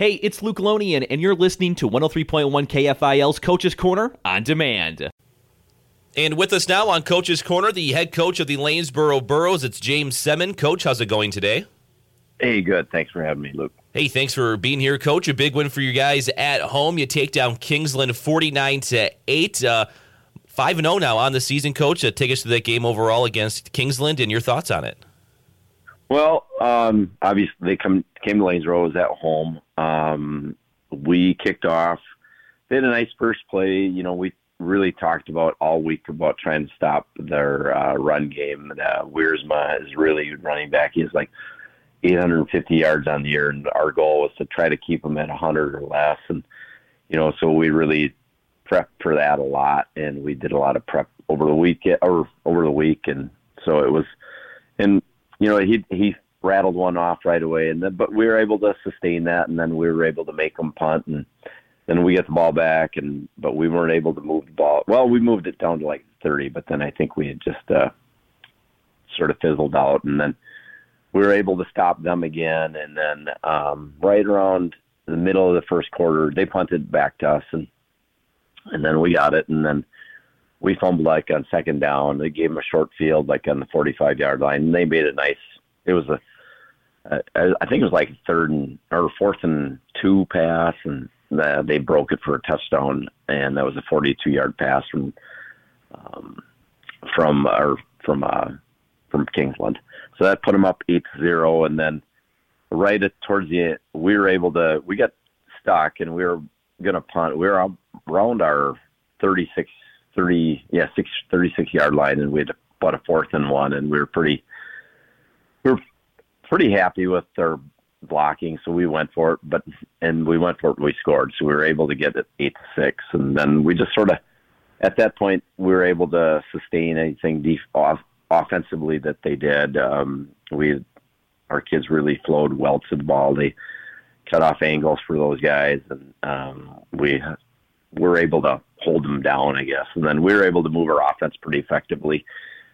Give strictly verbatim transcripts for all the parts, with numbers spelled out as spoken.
Hey, it's Luke Lonian, and you're listening to one oh three point one K F I L's Coach's Corner on demand. And with us now on Coach's Corner, the head coach of the Lanesboro Burros, it's James Semmen. Coach, how's it going today? Hey, good. Thanks for having me, Luke. Hey, thanks for being here, Coach. A big win for you guys at home. You take down Kingsland forty-nine to eight. Uh, five and oh now on the season, Coach. Uh, take us to that game overall against Kingsland and your thoughts on it. Well, um, obviously they come came to Lanesboro at home. Um, we kicked off. They had a nice first play. You know, we really talked about all week about trying to stop their uh, run game. And, uh, Wiersma is really running back. He has like eight hundred fifty yards on the year, and our goal was to try to keep them at one hundred or less. And you know, so we really prepped for that a lot, and we did a lot of prep over the week or over the week, and so it was. And you know, he he rattled one off right away, and then, but we were able to sustain that, and then we were able to make them punt, and then we get the ball back, and but we weren't able to move the ball. Well, we moved it down to like thirty, but then I think we had just uh, sort of fizzled out, and then we were able to stop them again. And then um, right around the middle of the first quarter, they punted back to us, and and then we got it, and then we fumbled like on second down. They gave them a short field, like on the forty-five yard line. And they made it nice. It was a, uh, I think it was like third and or fourth and two pass, and uh, they broke it for a touchdown. And that was a forty-two yard pass from, um, from or from uh, from Kingsland. So that put them up eight to zero. And then right at, towards the end, we were able to, we got stuck, and we were going to punt. We were around our thirty-six. thirty yeah six, thirty-six yard line, and we had about a fourth and one, and we were pretty we were pretty happy with their blocking, so we went for it, but and we went for it and we scored, so we were able to get it eight to six. And then we just sort of at that point we were able to sustain anything def- off- offensively that they did. Um, we our kids really flowed well to the ball. They cut off angles for those guys, and um, we were able to hold them down, I guess. And then we were able to move our offense pretty effectively.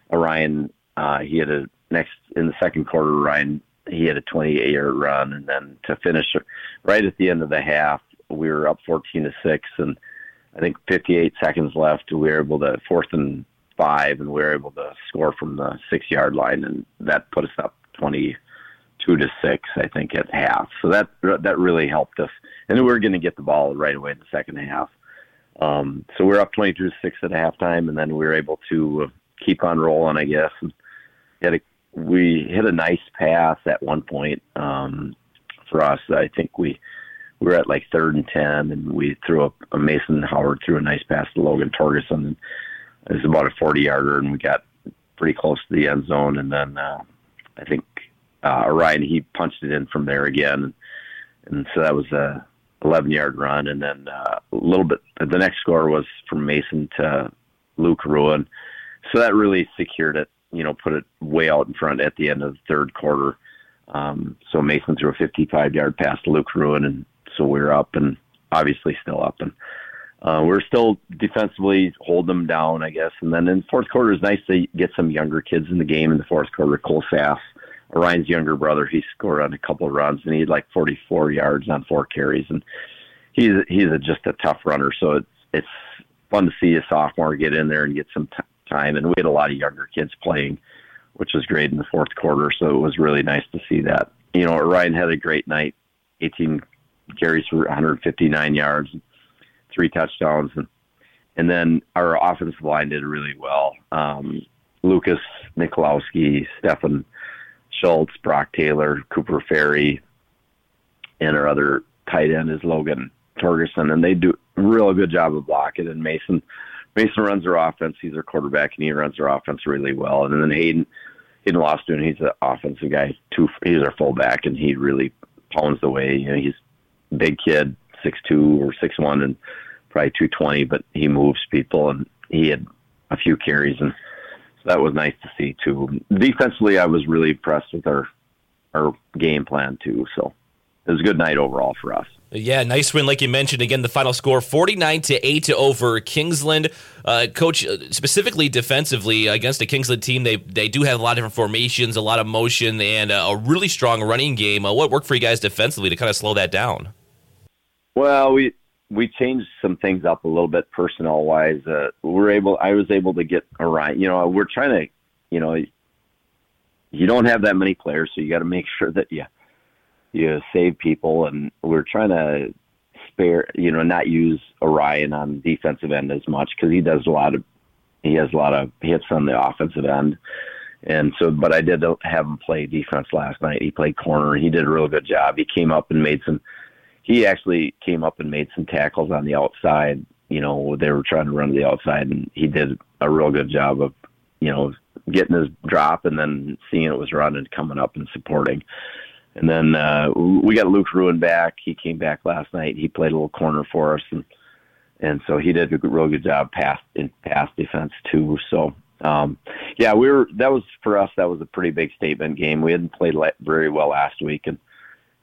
Orion, uh, he had a next in the second quarter, Ryan, he had a twenty-eight yard run. And then to finish right at the end of the half, we were up fourteen to six, and I think fifty-eight seconds left. We were able to fourth and five, and we were able to score from the six yard line. And that put us up twenty-two to six, I think, at half. So that, that really helped us. And we were going to get the ball right away in the second half. Um, so we were up twenty-two to six at halftime, and then we were able to uh, keep on rolling, I guess. And had a, we hit a nice pass at one point um, for us. I think we, we were at like third and ten, and we threw a, a Mason Howard threw a nice pass to Logan Torgerson. It was about a forty-yarder, and we got pretty close to the end zone. And then uh, I think uh, Ryan, he punched it in from there again. And so that was a eleven-yard run, and then uh, a little bit. The next score was from Mason to Luke Ruin, so that really secured it. You know, put it way out in front at the end of the third quarter. Um, so Mason threw a fifty-five-yard pass to Luke Ruin, and so we we're up, and obviously still up, and uh, we we're still defensively holding them down, I guess. And then in the fourth quarter, it's nice to get some younger kids in the game. In the fourth quarter, Cole Sass, Ryan's younger brother, he scored on a couple of runs, and he had like forty-four yards on four carries, and he's he's a, just a tough runner. So it's it's fun to see a sophomore get in there and get some t- time. And we had a lot of younger kids playing, which was great in the fourth quarter. So it was really nice to see that. You know, Ryan had a great night, eighteen carries for one hundred fifty-nine yards, three touchdowns, and and then our offensive line did really well. Um, Lucas Michlowski, Stefan Schultz, Brock Taylor, Cooper Ferry, and our other tight end is Logan Torgerson, and they do a real good job of blocking. And Mason, Mason runs their offense. He's their quarterback, and he runs their offense really well. And then Hayden, Hayden Lawson, he's an offensive guy too. He's our fullback, and he really pounds the way. You know, he's a big kid, six two or six one, and probably two twenty, but he moves people, and he had a few carries, and that was nice to see too. Defensively, I was really impressed with our our game plan too. So it was a good night overall for us. Yeah, nice win, like you mentioned. Again, the final score forty-nine to eight over Kingsland. Uh, Coach, specifically defensively against the Kingsland team, they they do have a lot of different formations, a lot of motion, and a really strong running game. Uh, what worked for you guys defensively to kind of slow that down? Well, we we changed some things up a little bit personnel wise. Uh, we were able, I was able to get Orion. You know, we're trying to, you know, you don't have that many players, so you got to make sure that you you save people. And we're trying to spare, you know, not use Orion on the defensive end as much because he does a lot of he has a lot of hits on the offensive end. And so, but I did have him play defense last night. He played corner. He did a real good job. He came up and made some. He actually came up and made some tackles on the outside. You know, they were trying to run to the outside, and he did a real good job of, you know, getting his drop and then seeing it was running, coming up and supporting. And then uh, we got Luke Ruin back. He came back last night. He played a little corner for us, and and so he did a real good job pass in pass defense too. So. Um, yeah, we were, that was for us, that was a pretty big statement game. We hadn't played very well last week, and,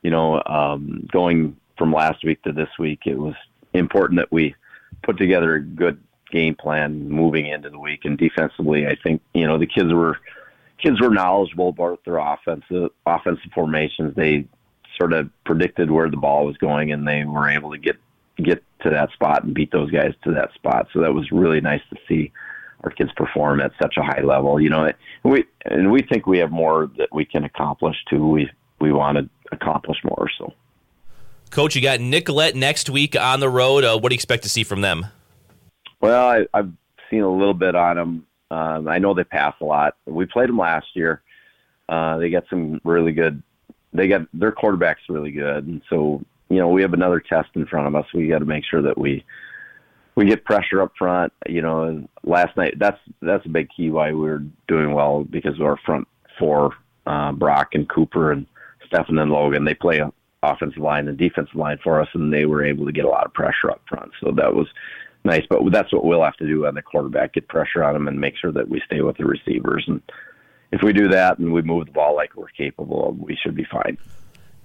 you know, um, going from last week to this week, it was important that we put together a good game plan moving into the week. And defensively, I think, you know, the kids were, kids were knowledgeable about their offensive, offensive formations. They sort of predicted where the ball was going, and they were able to get, get to that spot and beat those guys to that spot. So that was really nice to see. Our kids perform at such a high level, you know, we, and we think we have more that we can accomplish too. We, we want to accomplish more. So Coach, you got Nicolette next week on the road. Uh, what do you expect to see from them? Well, I, I've seen a little bit on them. Um, I know they pass a lot. We played them last year. Uh, they got some really good, they got their quarterback's really good. And so, you know, we have another test in front of us. We got to make sure that we, We get pressure up front, you know. Last night, that's that's a big key why we were doing well because of our front four, uh, Brock and Cooper and Stefan and Logan. They play offensive line and defensive line for us, and they were able to get a lot of pressure up front. So that was nice. But that's what we'll have to do on the quarterback: get pressure on them and make sure that we stay with the receivers. And if we do that and we move the ball like we're capable of, we should be fine.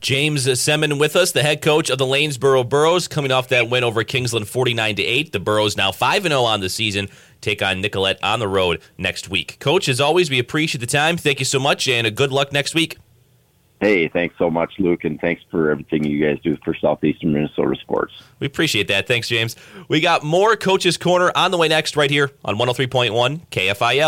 James Semmen with us, the head coach of the Lanesboro Burros, coming off that win over Kingsland forty-nine to eight. The Burros now five and oh on the season, take on Nicolette on the road next week. Coach, as always, we appreciate the time. Thank you so much, and good luck next week. Hey, thanks so much, Luke, and thanks for everything you guys do for Southeastern Minnesota sports. We appreciate that. Thanks, James. We got more Coach's Corner on the way next right here on one oh three point one K F I L.